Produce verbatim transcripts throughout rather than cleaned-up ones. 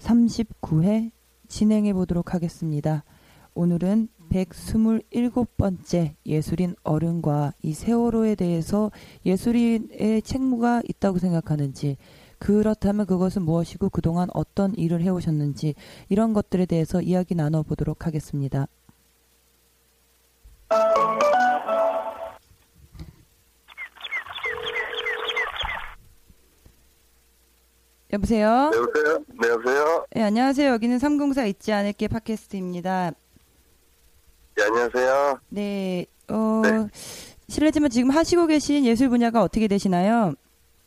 삼십구 회 진행해 보도록 하겠습니다. 오늘은 백이십칠 번째 예술인 어른과 이 세월호에 대해서 예술인의 책무가 있다고 생각하는지, 그렇다면 그것은 무엇이고 그동안 어떤 일을 해오셨는지, 이런 것들에 대해서 이야기 나눠보도록 하겠습니다. 여보세요? 네, 여보세요? 네, 여보세요? 네, 안녕하세요. 여기는 삼공사 잊지 않을게 팟캐스트입니다. 네, 안녕하세요. 네, 어, 네. 실례지만 지금 하시고 계신 예술 분야가 어떻게 되시나요?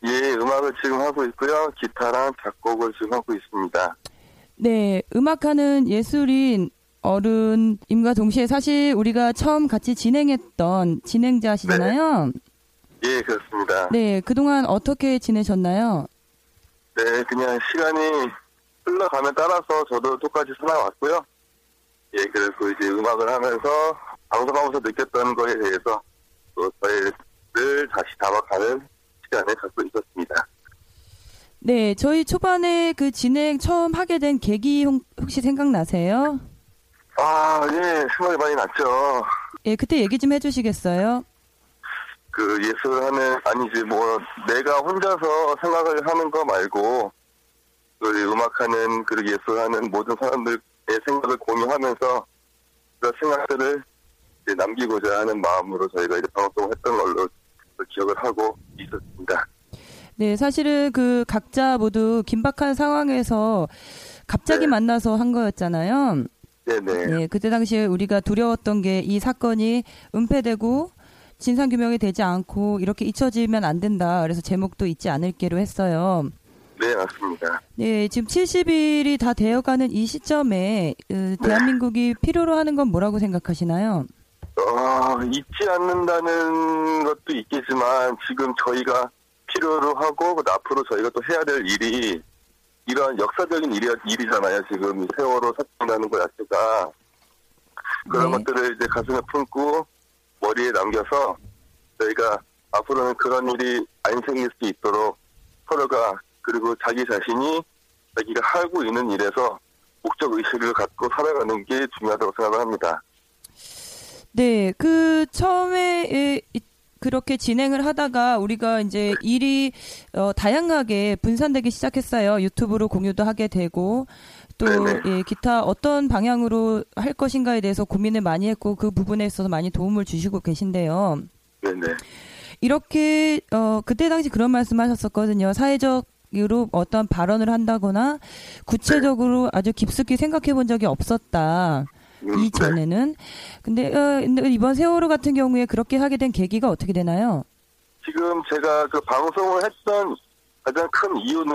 예, 음악을 지금 하고 있고요. 기타랑 작곡을 지금 하고 있습니다. 네, 음악하는 예술인 어른임과 동시에 사실 우리가 처음 같이 진행했던 진행자시잖아요? 네. 예, 그렇습니다. 네, 그동안 어떻게 지내셨나요? 네, 그냥 시간이 흘러가면 따라서 저도 똑같이 살아왔고요. 예, 그래서 이제 음악을 하면서 방송하면서 느꼈던 거에 대해서 또 저희를 다시 담아가는 시간을 갖고 있었습니다. 네, 저희 초반에 그 진행 처음 하게 된 계기 혹시 생각나세요? 아, 예, 생각이 많이 났죠. 예, 그때 얘기 좀 해주시겠어요? 그 예술하는 아니지 뭐 내가 혼자서 생각을 하는 거 말고 우리 음악하는 그리고 예술하는 모든 사람들의 생각을 공유하면서 그 생각들을 이제 남기고자 하는 마음으로 저희가 이제 방송을 했던 걸로 기억을 하고 있었습니다. 네, 사실은 그 각자 모두 긴박한 상황에서 갑자기 네. 만나서 한 거였잖아요. 네네. 네, 그때 당시에 우리가 두려웠던 게 이 사건이 은폐되고 진상규명이 되지 않고 이렇게 잊혀지면 안 된다. 그래서 제목도 잊지 않을게로 했어요. 네, 맞습니다. 네, 지금 칠십 일이 다 되어가는 이 시점에 그, 대한민국이 네. 필요로 하는 건 뭐라고 생각하시나요? 어, 잊지 않는다는 것도 있겠지만 지금 저희가 필요로 하고 앞으로 저희가 또 해야 될 일이 이런 역사적인 일이, 일이잖아요. 지금 세월호 사건이라는 것 자체가 그런 네. 것들을 이제 가슴에 품고 머리에 남겨서 저희가 앞으로는 그런 일이 안 생길 수 있도록 서로가 그리고 자기 자신이 자기가 하고 있는 일에서 목적의식을 갖고 살아가는 게 중요하다고 생각을 합니다. 네, 그 처음에 그렇게 진행을 하다가 우리가 이제 일이 다양하게 분산되기 시작했어요. 유튜브로 공유도 하게 되고 또 예, 기타 어떤 방향으로 할 것인가에 대해서 고민을 많이 했고 그 부분에 있어서 많이 도움을 주시고 계신데요. 네네. 이렇게 어, 그때 당시 그런 말씀하셨었거든요. 사회적으로 어떤 발언을 한다거나 구체적으로 네. 아주 깊숙이 생각해 본 적이 없었다. 음, 이전에는. 근데, 어, 근데 이번 세월호 같은 경우에 그렇게 하게 된 계기가 어떻게 되나요? 지금 제가 그 방송을 했던 가장 큰 이유는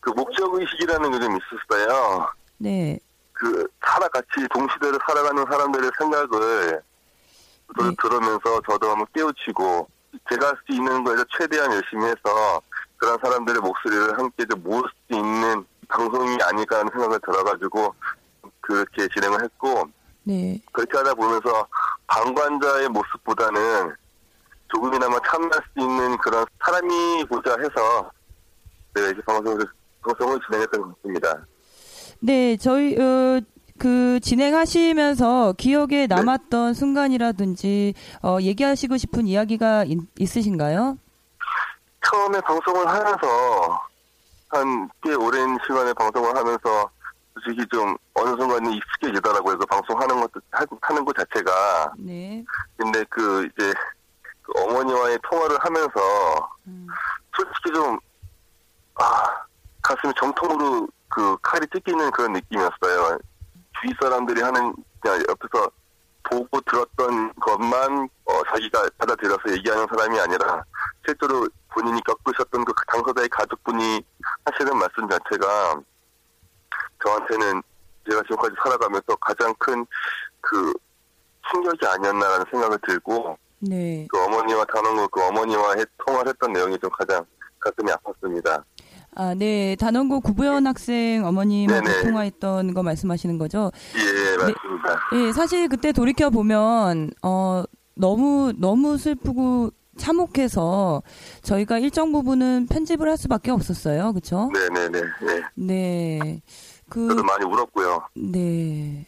그 목적의식이라는 게 좀 있었어요. 네. 그 살아 같이 동시대를 살아가는 사람들의 생각을 네. 들으면서 저도 한번 깨우치고 제가 할 수 있는 거에서 최대한 열심히 해서 그런 사람들의 목소리를 함께 좀 모을 수 있는 방송이 아닐까 하는 생각을 들어가지고 그렇게 진행을 했고 네. 그렇게 하다 보면서 방관자의 모습보다는 조금이나마 참여할 수 있는 그런 사람이고자 해서 네, 이제 방송을, 방송을 진행했던 것 같습니다. 네, 저희, 어, 그, 진행하시면서 기억에 남았던 네. 순간이라든지, 어, 얘기하시고 싶은 이야기가 있, 있으신가요? 처음에 방송을 하면서, 한 꽤 오랜 시간에 방송을 하면서, 솔직히 좀 어느 순간에 익숙해지더라고 해서 방송하는 것도 하, 하는 것 자체가. 네. 근데 그 이제 그 어머니와의 통화를 하면서 음. 솔직히 좀 아, 가슴이 정통으로 그 칼이 뜯기는 그런 느낌이었어요. 주위 사람들이 하는 그냥 옆에서 보고 들었던 것만 어, 자기가 받아들여서 얘기하는 사람이 아니라 실제로 본인이 겪으셨던 그 당사자의 가족분이 하시는 말씀 자체가 저한테는 제가 지금까지 살아가면서 가장 큰 그 충격이 아니었나라는 생각을 들고 네. 그 어머니와 단원고 그 어머니와 통화를 했던 내용이 좀 가장 가슴이 아팠습니다. 아, 네. 단원고 구부연 학생 어머님하고 네네. 통화했던 거 말씀하시는 거죠? 예, 맞습니다. 네, 예, 사실 그때 돌이켜보면, 어, 너무, 너무 슬프고 참혹해서 저희가 일정 부분은 편집을 할 수밖에 없었어요. 그쵸? 네네네. 네. 네. 그, 저도 많이 울었고요. 네.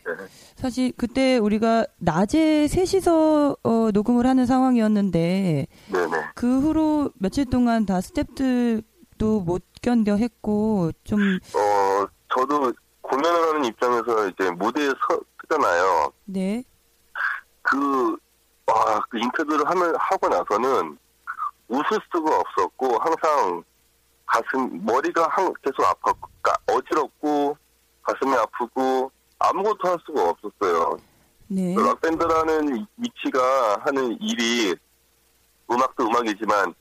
네. 사실 그때 우리가 낮에 셋이서 어, 녹음을 하는 상황이었는데, 네네. 그 후로 며칠 동안 다 스태프들 또 못 견뎌 했고 좀 어 저도 공연을 하는 입장에서 이제 무대에 서잖아요. 네. 그 와 그 인터뷰를 하면 하고 나서는 웃을 수가 없었고 항상 가슴 머리가 한, 계속 아팠고 어지럽고 가슴이 아프고 아무것도 할 수가 없었어요. 네. 락밴드라는 위치가 하는 일이 음악도 음악이지만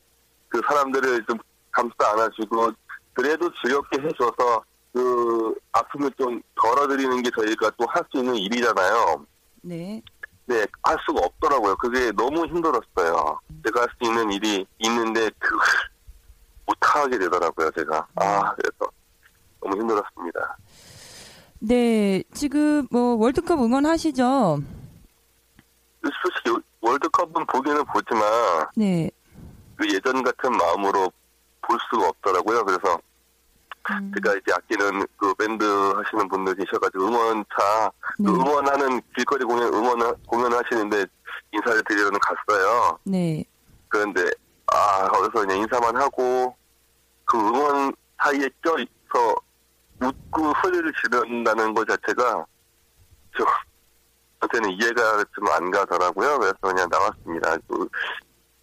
그 사람들을 좀 감싸 안아주고 그래도 즐겁게 해줘서 그 아픔을 좀 덜어드리는 게 저희가 또 할 수 있는 일이잖아요. 네. 네, 할 수가 없더라고요. 그게 너무 힘들었어요. 음. 제가 할 수 있는 일이 있는데 그걸 못하게 되더라고요. 제가. 음. 아, 그래서 너무 힘들었습니다. 네, 지금 뭐 월드컵 응원하시죠? 솔직히 월드컵은 보기는 보지만 네. 그 예전 같은 마음으로 볼 수가 없더라고요. 그래서 음. 제가 이제 아끼는 그 밴드 하시는 분들이셔가지고 응원차 네. 응원하는 길거리 공연 응원 공연을 하시는데 인사를 드리려는 갔어요. 네. 그런데 아 거기서 그냥 인사만 하고 그 응원 사이에 껴있어 웃고 소리를 지른다는 것 자체가 저한테는 이해가 좀 안 가더라고요. 그래서 그냥 나왔습니다. 또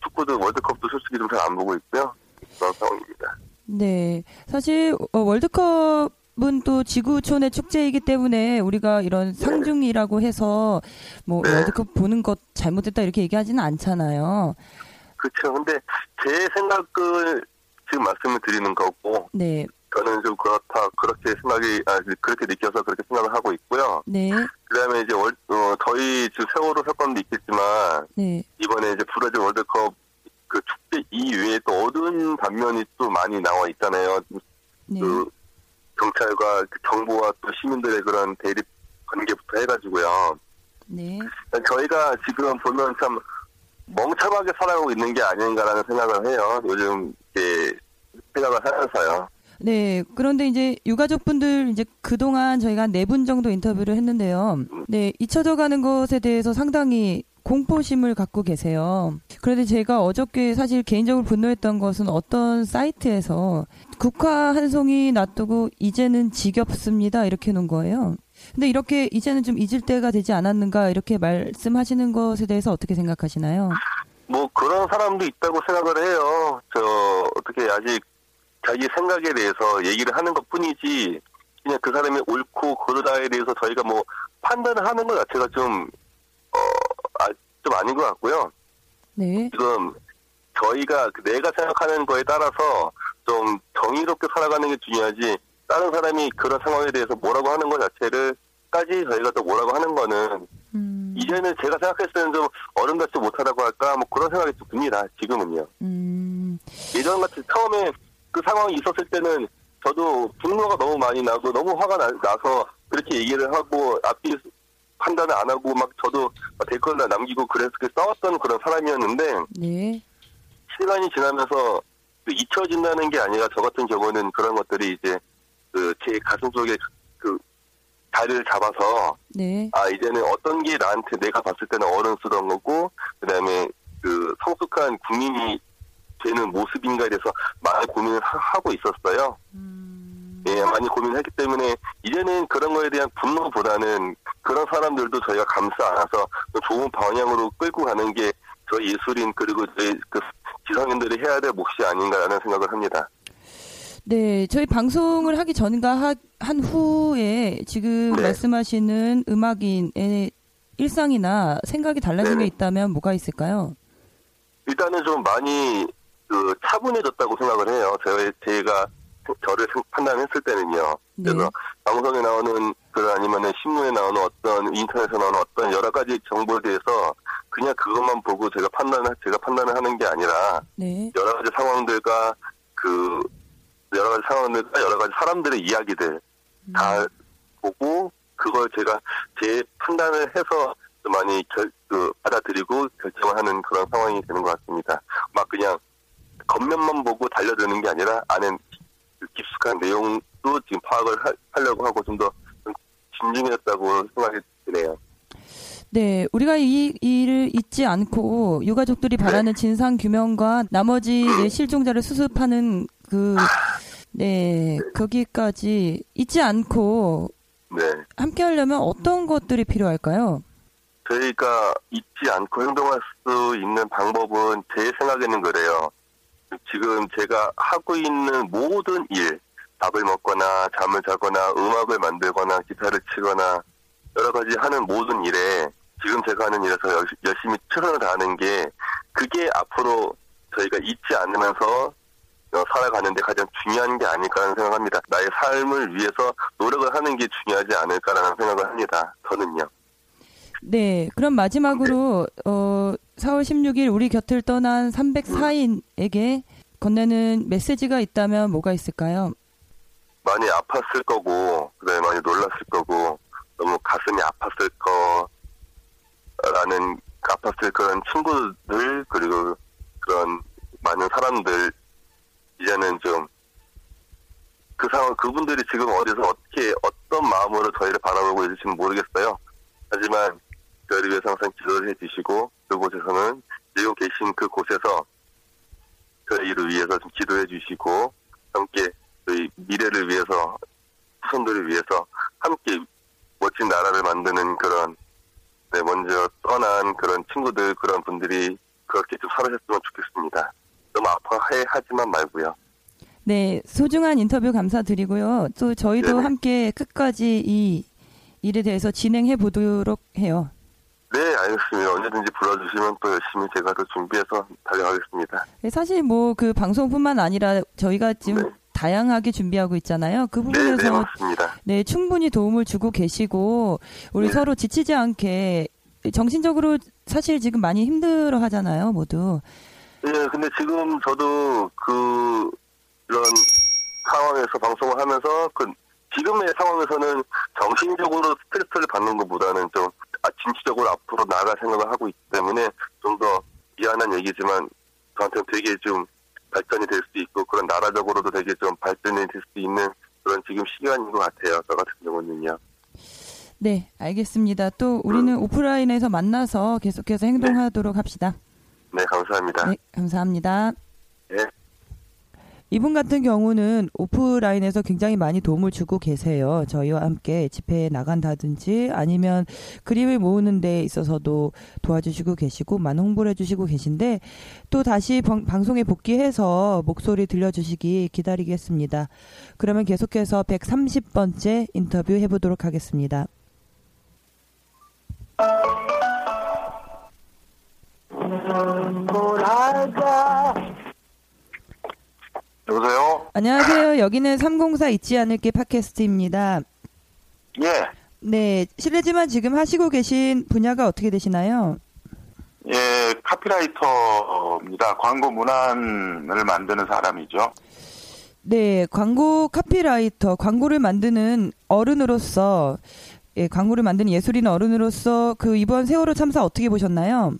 축구도 월드컵도 솔직히 좀 잘 안 보고 있고요. 그런 상황입니다. 네, 사실 월드컵은 또 지구촌의 축제이기 때문에 우리가 이런 상중이라고 해서 뭐 네. 월드컵 보는 것 잘못됐다 이렇게 얘기하지는 않잖아요. 그렇죠. 근데 제 생각을 지금 말씀을 드리는 거고, 네. 저는 좀 그렇다 그렇게 생각이 아, 그렇게 느껴서 그렇게 생각을 하고 있고요. 네. 그다음에 이제 월, 어, 저희 지금 세월호 사건도 있겠지만 네. 이번에 이제 브라질 월드컵 그 축제 이외에 또 어두운 단면이 또 많이 나와 있잖아요. 네. 그 경찰과 그 정부와 또 시민들의 그런 대립 관계부터 해가지고요. 네. 저희가 지금 보면 참 멍청하게 살아가고 있는 게 아닌가라는 생각을 해요. 요즘 이제 생각을 하면서요. 네. 그런데 이제 유가족분들 이제 그동안 저희가 한 네 분 정도 인터뷰를 했는데요. 네. 잊혀져가는 것에 대해서 상당히 공포심을 갖고 계세요. 그런데 제가 어저께 사실 개인적으로 분노했던 것은 어떤 사이트에서 국화 한 송이 놔두고 이제는 지겹습니다. 이렇게 놓은 거예요. 근데 이렇게 이제는 좀 잊을 때가 되지 않았는가 이렇게 말씀하시는 것에 대해서 어떻게 생각하시나요? 뭐 그런 사람도 있다고 생각을 해요. 저 어떻게 아직 자기 생각에 대해서 얘기를 하는 것 뿐이지 그냥 그 사람이 옳고 그르다에 대해서 저희가 뭐 판단을 하는 것 자체가 좀 좀 아닌 것 같고요. 네. 지금 저희가 내가 생각하는 거에 따라서 좀 정의롭게 살아가는 게 중요하지 다른 사람이 그런 상황에 대해서 뭐라고 하는 것 자체를까지 저희가 또 뭐라고 하는 거는 음. 이제는 제가 생각했을 때는 좀 어른답지 못하다고 할까 뭐 그런 생각이 좀 듭니다. 지금은요. 음. 예전같이 처음에 그 상황이 있었을 때는 저도 분노가 너무 많이 나고 너무 화가 나, 나서 그렇게 얘기를 하고 앞뒤 판단을 안 하고 막 저도 댓글을 남기고 그래서 싸웠던 그런 사람이었는데 네. 시간이 지나면서 잊혀진다는 게 아니라 저 같은 경우는 그런 것들이 이제 그 제 가슴 속에 그 다리를 잡아서 네. 아 이제는 어떤 게 나한테 내가 봤을 때는 어른스러운 거고 그다음에 그 성숙한 국민이 되는 모습인가에 대해서 많은 고민을 하고 있었어요. 음. 예, 많이 고민했기 때문에 이제는 그런 거에 대한 분노보다는 그런 사람들도 저희가 감싸 안아서 좋은 방향으로 끌고 가는 게 저 예술인 그리고 저희 그 지성인들이 해야 될 몫이 아닌가라는 생각을 합니다. 네, 저희 방송을 하기 전과 하, 한 후에 지금 네. 말씀하시는 음악인의 일상이나 생각이 달라진 네네. 게 있다면 뭐가 있을까요? 일단은 좀 많이 그 차분해졌다고 생각을 해요. 제가, 제가 저를 판단했을 때는요. 네. 그래서 방송에 나오는 그 아니면은 신문에 나오는 어떤 인터넷에 나오는 어떤 여러 가지 정보에 대해서 그냥 그것만 보고 제가 판단을 제가 판단을 하는 게 아니라 네. 여러 가지 상황들과 그 여러 가지 상황들과 여러 가지 사람들의 이야기들 음. 다 보고 그걸 제가 제 판단을 해서 많이 결, 그, 받아들이고 결정을 하는 그런 상황이 되는 것 같습니다. 막 그냥 겉면만 보고 달려드는 게 아니라 안에 깊숙한 내용도 지금 파악을 하, 하려고 하고 좀 더 진중해졌다고 생각이 드네요. 네, 우리가 이 일을 잊지 않고 유가족들이 바라는 네. 진상 규명과 나머지 네, 실종자를 수습하는 그, 네, 네. 거기까지 잊지 않고 네. 함께 하려면 어떤 것들이 필요할까요? 저희가 잊지 않고 행동할 수 있는 방법은 제 생각에는 그래요. 지금 제가 하고 있는 모든 일, 밥을 먹거나 잠을 자거나 음악을 만들거나 기타를 치거나 여러 가지 하는 모든 일에 지금 제가 하는 일에서 열심히 최선을 다하는 게 그게 앞으로 저희가 잊지 않으면서 살아가는데 가장 중요한 게 아닐까라는 생각합니다. 나의 삶을 위해서 노력을 하는 게 중요하지 않을까라는 생각을 합니다. 저는요. 네, 그럼 마지막으로 네. 어, 사월 십육일 우리 곁을 떠난 삼백사 인에게 건네는 메시지가 있다면 뭐가 있을까요? 많이 아팠을 거고, 그다음에 많이 놀랐을 거고, 너무 가슴이 아팠을 거라는 아팠을 그런 친구들 그리고 그런 많은 사람들 이제는 좀 그 상황 그분들이 지금 어디서 어떻게 어떤 마음으로 저희를 바라보고 있을지는 모르겠어요. 하지만 저희를 위해서 항상 기도를 해주시고 그곳에서는 지금 계신 그곳에서 저희를 위해서 좀 기도해 주시고 함께 저희 미래를 위해서 후손들을 위해서 함께 멋진 나라를 만드는 그런 네, 먼저 떠난 그런 친구들 그런 분들이 그렇게 좀 살아셨으면 좋겠습니다. 너무 아파하지만 말고요. 네, 소중한 인터뷰 감사드리고요. 또 저희도 네네. 함께 끝까지 이 일에 대해서 진행해 보도록 해요. 네, 알겠습니다. 언제든지 불러주시면 또 열심히 제가 또 준비해서 달려가겠습니다. 네, 사실 뭐 그 방송뿐만 아니라 저희가 지금 네. 다양하게 준비하고 있잖아요. 그 부분에서 네, 네, 맞습니다. 네, 충분히 도움을 주고 계시고 우리 네. 서로 지치지 않게 정신적으로 사실 지금 많이 힘들어 하잖아요, 모두. 네, 근데 지금 저도 그 이런 상황에서 방송을 하면서 그 지금의 상황에서는 정신적으로 스트레스를 받는 것보다는 좀 진취적으로 앞으로 나아갈 생각을 하고 있기 때문에 좀 더 미안한 얘기지만 저한테는 되게 좀 발전이 될 수도 있고 그런 나라적으로도 되게 좀 발전이 될 수 있는 그런 지금 시간인 것 같아요. 저 같은 경우는요. 네, 알겠습니다. 또 우리는 음. 오프라인에서 만나서 계속해서 행동하도록 네. 합시다. 네, 감사합니다. 네, 감사합니다. 네. 이분 같은 경우는 오프라인에서 굉장히 많이 도움을 주고 계세요. 저희와 함께 집회에 나간다든지 아니면 그림을 모으는 데 있어서도 도와주시고 계시고 많은 홍보를 해주시고 계신데 또 다시 방, 방송에 복귀해서 목소리 들려주시기 기다리겠습니다. 그러면 계속해서 백삼십 번째 인터뷰 해보도록 하겠습니다. 여보세요? 안녕하세요. 여기는 삼공사 잊지 않을게 팟캐스트입니다. 예. 네. 실례지만 지금 하시고 계신 분야가 어떻게 되시나요? 예. 카피라이터입니다. 광고 문안을 만드는 사람이죠. 네. 광고 카피라이터, 광고를 만드는 어른으로서, 예, 광고를 만드는 예술인 어른으로서 그 이번 세월호 참사 어떻게 보셨나요?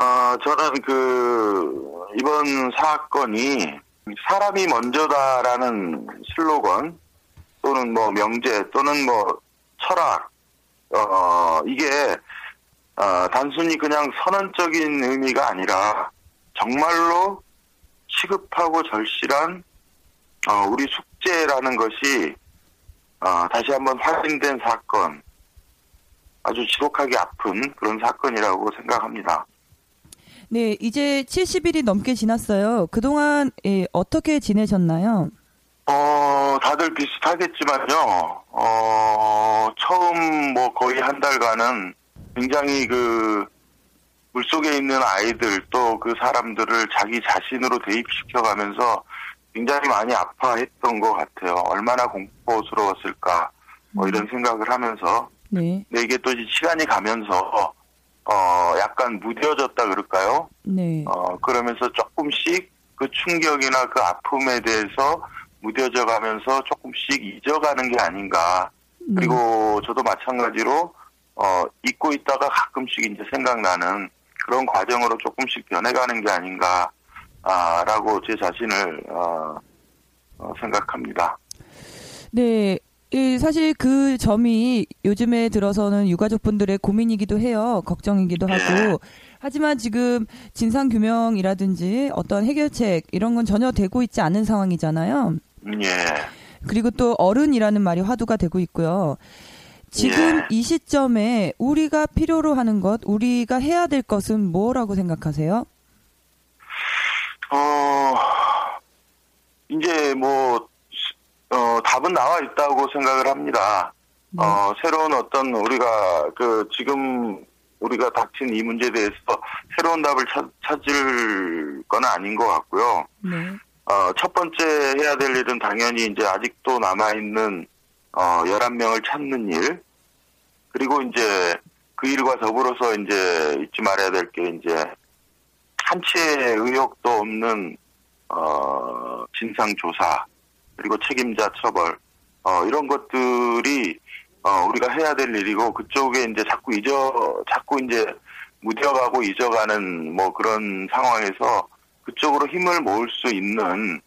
아, 어, 저는 그 이번 사건이 사람이 먼저다라는 슬로건 또는 뭐 명제 또는 뭐 철학 어 이게 어 단순히 그냥 선언적인 의미가 아니라 정말로 시급하고 절실한 어, 우리 숙제라는 것이 어, 다시 한번 확인된 사건, 아주 지독하게 아픈 그런 사건이라고 생각합니다. 네, 이제 칠십 일이 넘게 지났어요. 그동안 예, 어떻게 지내셨나요? 어, 다들 비슷하겠지만요. 어, 처음 뭐 거의 한 달간은 굉장히 그 물속에 있는 아이들 또 그 사람들을 자기 자신으로 대입시켜가면서 굉장히 많이 아파했던 것 같아요. 얼마나 공포스러웠을까 뭐 이런 생각을 하면서. 네. 근데 이게 또 시간이 가면서 어 약간 무뎌졌다 그럴까요? 네. 어 그러면서 조금씩 그 충격이나 그 아픔에 대해서 무뎌져가면서 조금씩 잊어가는 게 아닌가. 네. 그리고 저도 마찬가지로 어 잊고 있다가 가끔씩 이제 생각나는 그런 과정으로 조금씩 변해가는 게 아닌가. 아, 라고 제 자신을 어, 어, 생각합니다. 네, 예, 사실 그 점이 요즘에 들어서는 유가족분들의 고민이기도 해요. 걱정이기도 네. 하고. 하지만 지금 진상규명이라든지 어떤 해결책 이런 건 전혀 되고 있지 않은 상황이잖아요. 네. 그리고 또 어른이라는 말이 화두가 되고 있고요. 지금 네. 이 시점에 우리가 필요로 하는 것, 우리가 해야 될 것은 뭐라고 생각하세요? 어, 이제 뭐, 어, 답은 나와 있다고 생각을 합니다. 네. 어, 새로운 어떤 우리가 그 지금 우리가 닥친 이 문제에 대해서 새로운 답을 찾, 찾을 건 아닌 것 같고요. 네. 어, 첫 번째 해야 될 일은 당연히 이제 아직도 남아있는 어, 열한 명을 찾는 일. 그리고 이제 그 일과 더불어서 이제 잊지 말아야 될 게 이제 한치의 의혹도 없는 어, 진상조사 그리고 책임자 처벌 어, 이런 것들이 어, 우리가 해야 될 일이고 그쪽에 이제 자꾸 잊어 자꾸 이제 무뎌가고 잊어가는 뭐 그런 상황에서 그쪽으로 힘을 모을 수 있는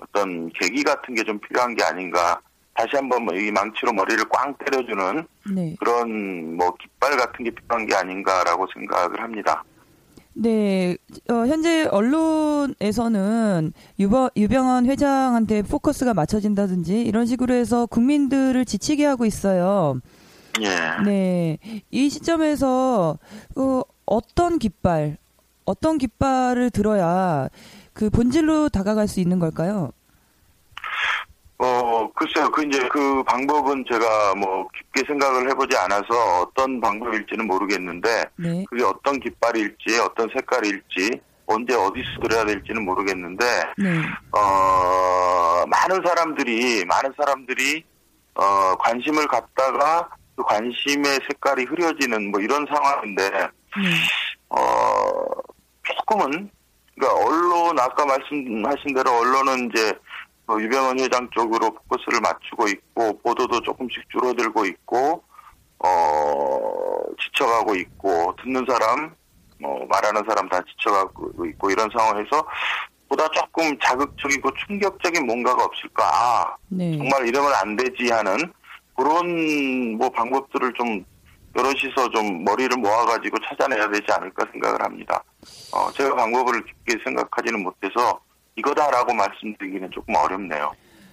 어떤 계기 같은 게 좀 필요한 게 아닌가. 다시 한번 이 망치로 머리를 꽝 때려주는 네. 그런 뭐 깃발 같은 게 필요한 게 아닌가라고 생각을 합니다. 네, 어, 현재 언론에서는 유버, 유병언 회장한테 포커스가 맞춰진다든지 이런 식으로 해서 국민들을 지치게 하고 있어요. 예. 네, 이 시점에서 어, 어떤 깃발, 어떤 깃발을 들어야 그 본질로 다가갈 수 있는 걸까요? 어, 글쎄요. 그 이제 그 방법은 제가 뭐 깊게 생각을 해보지 않아서 어떤 방법일지는 모르겠는데 네. 그게 어떤 깃발일지 어떤 색깔일지 언제 어디서 들어야 될지는 모르겠는데 네. 어, 많은 사람들이 많은 사람들이 어, 관심을 갖다가 그 관심의 색깔이 흐려지는 뭐 이런 상황인데 네. 어, 조금은 그러니까 언론 아까 말씀하신 대로 언론은 이제 유병언 회장 쪽으로 포커스를 맞추고 있고 보도도 조금씩 줄어들고 있고 어, 지쳐가고 있고 듣는 사람 뭐 말하는 사람 다 지쳐가고 있고 이런 상황에서 보다 조금 자극적이고 충격적인 뭔가가 없을까. 네. 정말 이러면 안 되지 하는 그런 뭐 방법들을 좀 여럿이서 좀 머리를 모아가지고 찾아내야 되지 않을까 생각을 합니다. 어, 제가 방법을 깊게 생각하지는 못해서 이거다라고 말씀드리기는 조금 어렵네요.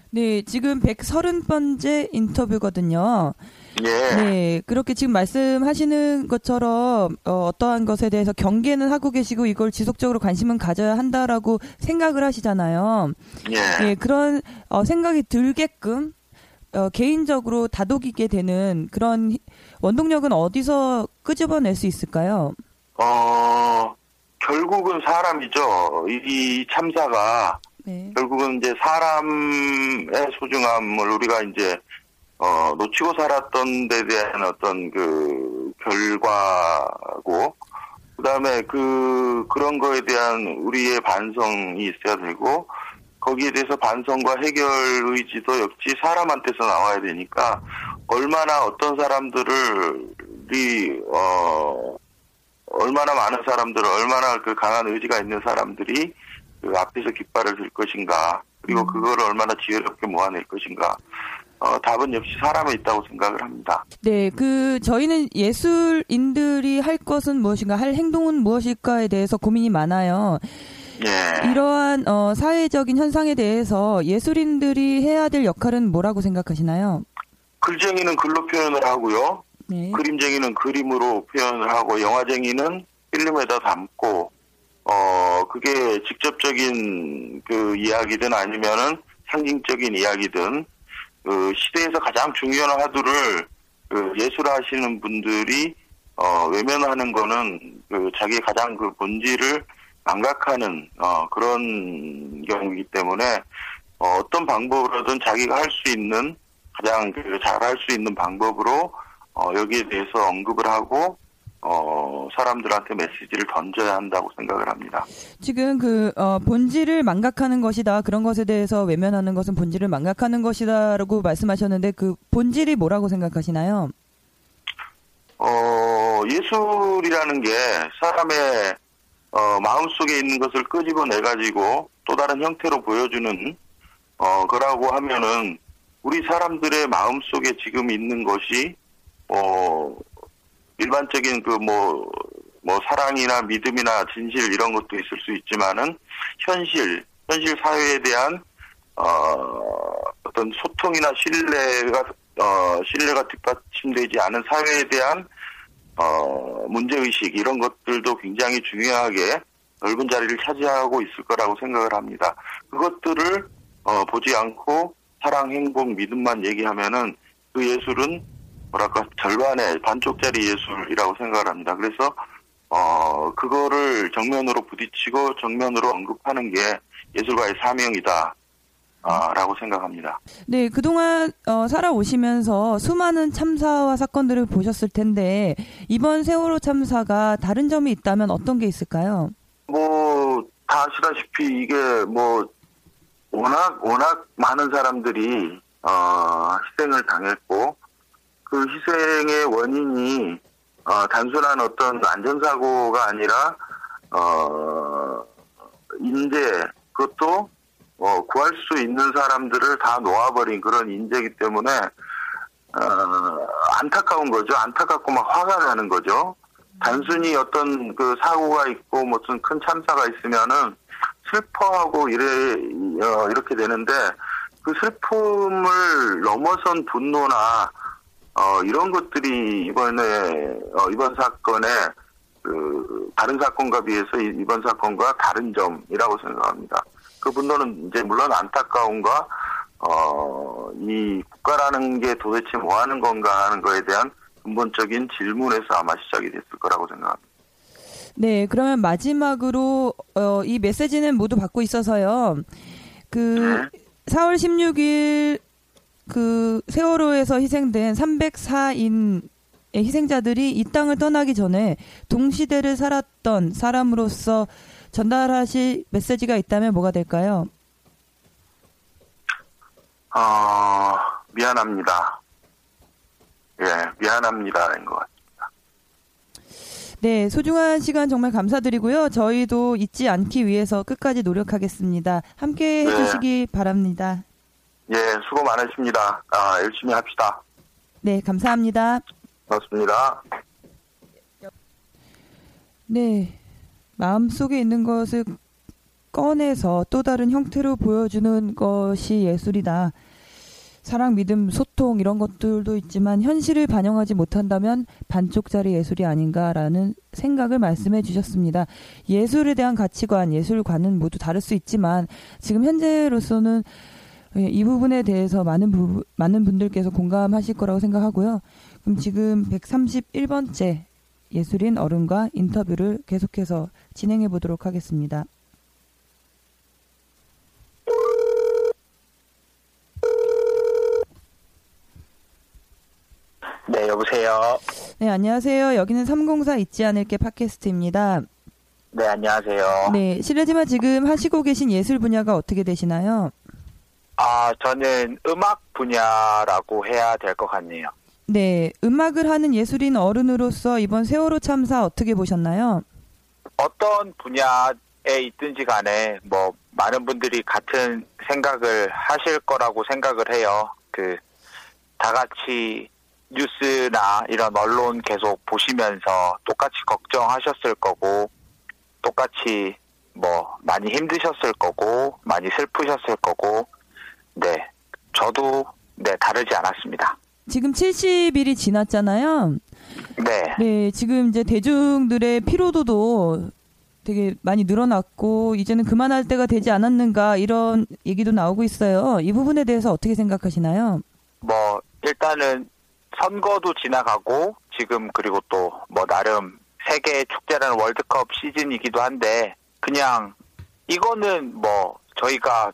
네, 지금 백삼십 번째 인터뷰거든요. 예. 네, 그렇게 지금 말씀하시는 것처럼 어, 어떠한 것에 대해서 경계는 하고 계시고 이걸 지속적으로 관심은 가져야 한다라고 생각을 하시잖아요. 예. 네, 그런 어, 생각이 들게끔 어, 개인적으로 다독이게 되는 그런 원동력은 어디서 끄집어낼 수 있을까요? 어... 결국은 사람이죠. 이 참사가 네. 결국은 이제 사람의 소중함을 우리가 이제 어 놓치고 살았던 데 대한 어떤 그 결과고 그다음에 그 그런 거에 대한 우리의 반성이 있어야 되고 거기에 대해서 반성과 해결 의지도 역시 사람한테서 나와야 되니까 얼마나 어떤 사람들을 이 어 얼마나 많은 사람들, 얼마나 그 강한 의지가 있는 사람들이 그 앞에서 깃발을 들 것인가, 그리고 그걸 얼마나 지혜롭게 모아낼 것인가, 어, 답은 역시 사람에 있다고 생각을 합니다. 네, 그, 저희는 예술인들이 할 것은 무엇인가, 할 행동은 무엇일까에 대해서 고민이 많아요. 예. 이러한 어, 사회적인 현상에 대해서 예술인들이 해야 될 역할은 뭐라고 생각하시나요? 글쟁이는 글로 표현을 하고요. 네. 그림쟁이는 그림으로 표현을 하고 영화쟁이는 필름에다 담고 어 그게 직접적인 그 이야기든 아니면은 상징적인 이야기든 그 시대에서 가장 중요한 화두를 그 예술하시는 분들이 어 외면하는 거는 그 자기 가장 그 본질을 망각하는 어 그런 경우이기 때문에 어, 어떤 방법으로든 자기가 할 수 있는 가장 그 잘할 수 있는 방법으로 어, 여기에 대해서 언급을 하고 어, 사람들한테 메시지를 던져야 한다고 생각을 합니다. 지금 그 어, 본질을 망각하는 것이다. 그런 것에 대해서 외면하는 것은 본질을 망각하는 것이다라고 말씀하셨는데 그 본질이 뭐라고 생각하시나요? 어, 예술이라는 게 사람의 어, 마음속에 있는 것을 끄집어내가지고 또 다른 형태로 보여주는 어, 거라고 하면은 우리 사람들의 마음속에 지금 있는 것이 어, 일반적인 그 뭐, 뭐 사랑이나 믿음이나 진실 이런 것도 있을 수 있지만은 현실, 현실 사회에 대한 어, 어떤 소통이나 신뢰가 어, 신뢰가 뒷받침되지 않은 사회에 대한 어, 문제의식 이런 것들도 굉장히 중요하게 넓은 자리를 차지하고 있을 거라고 생각을 합니다. 그것들을 어, 보지 않고 사랑, 행복, 믿음만 얘기하면은 그 예술은 뭐랄까 절반의 반쪽짜리 예술이라고 생각을 합니다. 그래서 어 그거를 정면으로 부딪히고 정면으로 언급하는 게 예술가의 사명이다. 아, 라고 생각합니다. 네, 그동안 어, 살아오시면서 수많은 참사와 사건들을 보셨을 텐데 이번 세월호 참사가 다른 점이 있다면 어떤 게 있을까요? 뭐 다 아시다시피 이게 뭐 워낙 워낙 많은 사람들이 어, 희생을 당했고 그 희생의 원인이 어, 단순한 어떤 안전사고가 아니라 어, 인재 그것도 어, 구할 수 있는 사람들을 다 놓아버린 그런 인재이기 때문에 어, 안타까운 거죠. 안타깝고 막 화가 나는 거죠. 단순히 어떤 그 사고가 있고 무슨 큰 참사가 있으면은 슬퍼하고 이래 어, 이렇게 되는데 그 슬픔을 넘어선 분노나 어, 이런 것들이 이번에, 어, 이번 사건에, 그, 다른 사건과 비해서 이번 사건과 다른 점이라고 생각합니다. 그 분노는 이제 물론 안타까움과, 어, 이 국가라는 게 도대체 뭐 하는 건가 하는 거에 대한 근본적인 질문에서 아마 시작이 됐을 거라고 생각합니다. 네, 그러면 마지막으로, 어, 이 메시지는 모두 받고 있어서요. 그, 네. 사월 십육일, 그 세월호에서 희생된 삼백사 인의 희생자들이 이 땅을 떠나기 전에 동시대를 살았던 사람으로서 전달하실 메시지가 있다면 뭐가 될까요? 어, 미안합니다. 예, 미안합니다인 것 같습니다. 네, 소중한 시간 정말 감사드리고요. 저희도 잊지 않기 위해서 끝까지 노력하겠습니다. 함께 해주시기 네. 바랍니다. 예, 수고 많으십니다. 아, 열심히 합시다. 네, 감사합니다. 고맙습니다. 네, 마음속에 있는 것을 꺼내서 또 다른 형태로 보여주는 것이 예술이다. 사랑, 믿음, 소통 이런 것들도 있지만 현실을 반영하지 못한다면 반쪽짜리 예술이 아닌가라는 생각을 말씀해 주셨습니다. 예술에 대한 가치관, 예술관은 모두 다를 수 있지만 지금 현재로서는 이 부분에 대해서 많은, 부, 많은 분들께서 공감하실 거라고 생각하고요. 그럼 지금 백삼십일 번째 예술인 어른과 인터뷰를 계속해서 진행해 보도록 하겠습니다. 네, 여보세요. 네, 안녕하세요. 여기는 삼공사 잊지 않을게 팟캐스트입니다. 네, 안녕하세요. 네, 실례지만 지금 하시고 계신 예술 분야가 어떻게 되시나요? 아, 저는 음악 분야라고 해야 될 것 같네요. 네, 음악을 하는 예술인 어른으로서 이번 세월호 참사 어떻게 보셨나요? 어떤 분야에 있든지 간에 뭐 많은 분들이 같은 생각을 하실 거라고 생각을 해요. 그 다 같이 뉴스나 이런 언론 계속 보시면서 똑같이 걱정하셨을 거고 똑같이 뭐 많이 힘드셨을 거고 많이 슬프셨을 거고 네 저도 네 다르지 않았습니다. 지금 칠십일이 지났잖아요. 네. 네 지금 이제 대중들의 피로도도 되게 많이 늘어났고 이제는 그만할 때가 되지 않았는가 이런 얘기도 나오고 있어요. 이 부분에 대해서 어떻게 생각하시나요? 뭐 일단은 선거도 지나가고 지금 그리고 또 뭐 나름 세계 축제라는 월드컵 시즌이기도 한데 그냥 이거는 뭐 저희가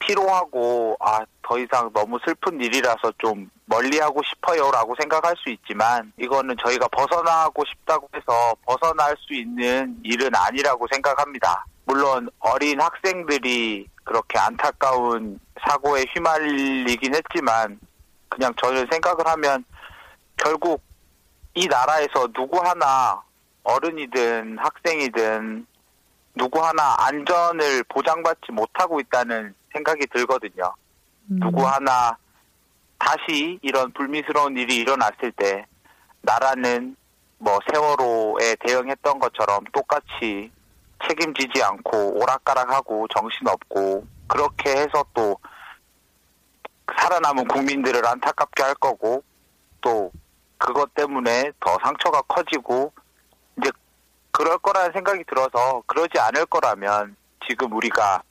피로하고 아 더 이상 너무 슬픈 일이라서 좀 멀리하고 싶어요라고 생각할 수 있지만 이거는 저희가 벗어나고 싶다고 해서 벗어날 수 있는 일은 아니라고 생각합니다. 물론 어린 학생들이 그렇게 안타까운 사고에 휘말리긴 했지만 그냥 저는 생각을 하면 결국 이 나라에서 누구 하나 어른이든 학생이든 누구 하나 안전을 보장받지 못하고 있다는 생각이 들거든요. 음. 누구 하나 다시 이런 불미스러운 일이 일어났을 때 나라는 뭐 세월호에 대응했던 것처럼 똑같이 책임지지 않고 오락가락하고 정신없고 그렇게 해서 또 살아남은 국민들을 안타깝게 할 거고 또 그것 때문에 더 상처가 커지고 이제 그럴 거라는 생각이 들어서 그러지 않을 거라면 지금 우리가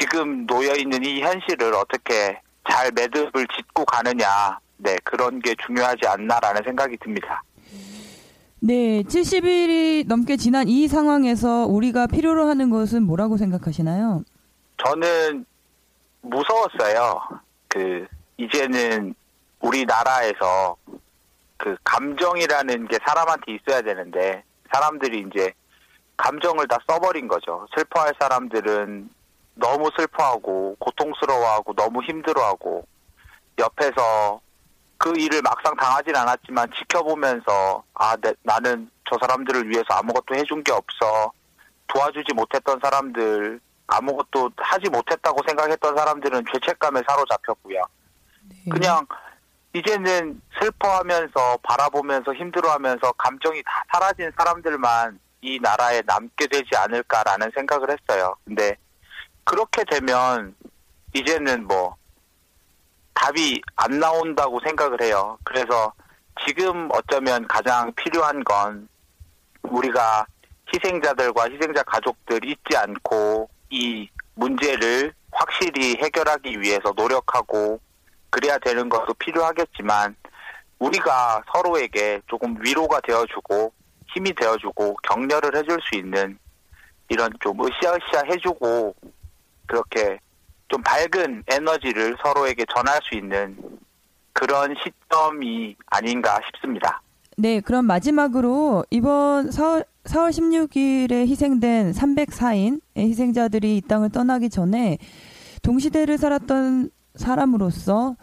지금 놓여있는 이 현실을 어떻게 잘 매듭을 짓고 가느냐 네 그런 게 중요하지 않나라는 생각이 듭니다. 네, 칠십 일이 넘게 지난 이 상황에서 우리가 필요로 하는 것은 뭐라고 생각하시나요? 저는 무서웠어요. 그 이제는 우리나라에서 그 감정이라는 게 사람한테 있어야 되는데 사람들이 이제 감정을 다 써버린 거죠. 슬퍼할 사람들은 너무 슬퍼하고 고통스러워하고 너무 힘들어하고 옆에서 그 일을 막상 당하진 않았지만 지켜보면서 아 내, 나는 저 사람들을 위해서 아무것도 해준 게 없어 도와주지 못했던 사람들 아무것도 하지 못했다고 생각했던 사람들은 죄책감에 사로잡혔고요. 네. 그냥 이제는 슬퍼하면서 바라보면서 힘들어하면서 감정이 다 사라진 사람들만 이 나라에 남게 되지 않을까라는 생각을 했어요. 근데 그렇게 되면 이제는 뭐 답이 안 나온다고 생각을 해요. 그래서 지금 어쩌면 가장 필요한 건 우리가 희생자들과 희생자 가족들 잊지 않고 이 문제를 확실히 해결하기 위해서 노력하고 그래야 되는 것도 필요하겠지만 우리가 서로에게 조금 위로가 되어주고 힘이 되어주고 격려를 해줄 수 있는 이런 좀 으쌰으쌰 해주고 그렇게 좀 밝은 에너지를 서로에게 전할 수 있는 그런 시점이 아닌가 싶습니다. 네, 그럼 마지막으로 이번 사월 십육일에 희생된 삼백사인의 희생자들이 이 땅을 떠나기 전에 동시대를 살았던 사람으로서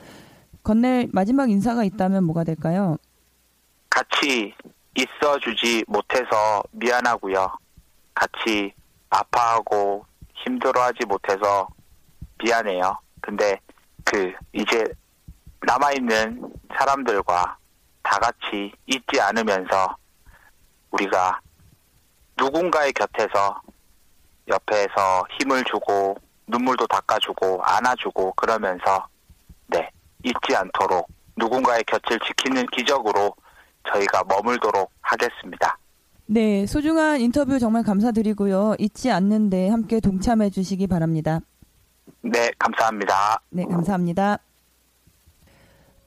건넬 마지막 인사가 있다면 뭐가 될까요? 같이 있어주지 못해서 미안하고요. 같이 아파하고 힘들어하지 못해서 미안해요. 근데 그 이제 남아있는 사람들과 다 같이 잊지 않으면서 우리가 누군가의 곁에서 옆에서 힘을 주고 눈물도 닦아주고 안아주고 그러면서 네 잊지 않도록 누군가의 곁을 지키는 기적으로 저희가 머물도록 하겠습니다. 네, 소중한 인터뷰 정말 감사드리고요. 잊지 않는데 함께 동참해 주시기 바랍니다. 네, 감사합니다. 네, 감사합니다.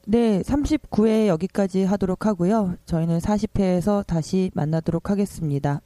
네, 삼십구회 여기까지 하도록 하고요. 저희는 사십회에서 다시 만나도록 하겠습니다.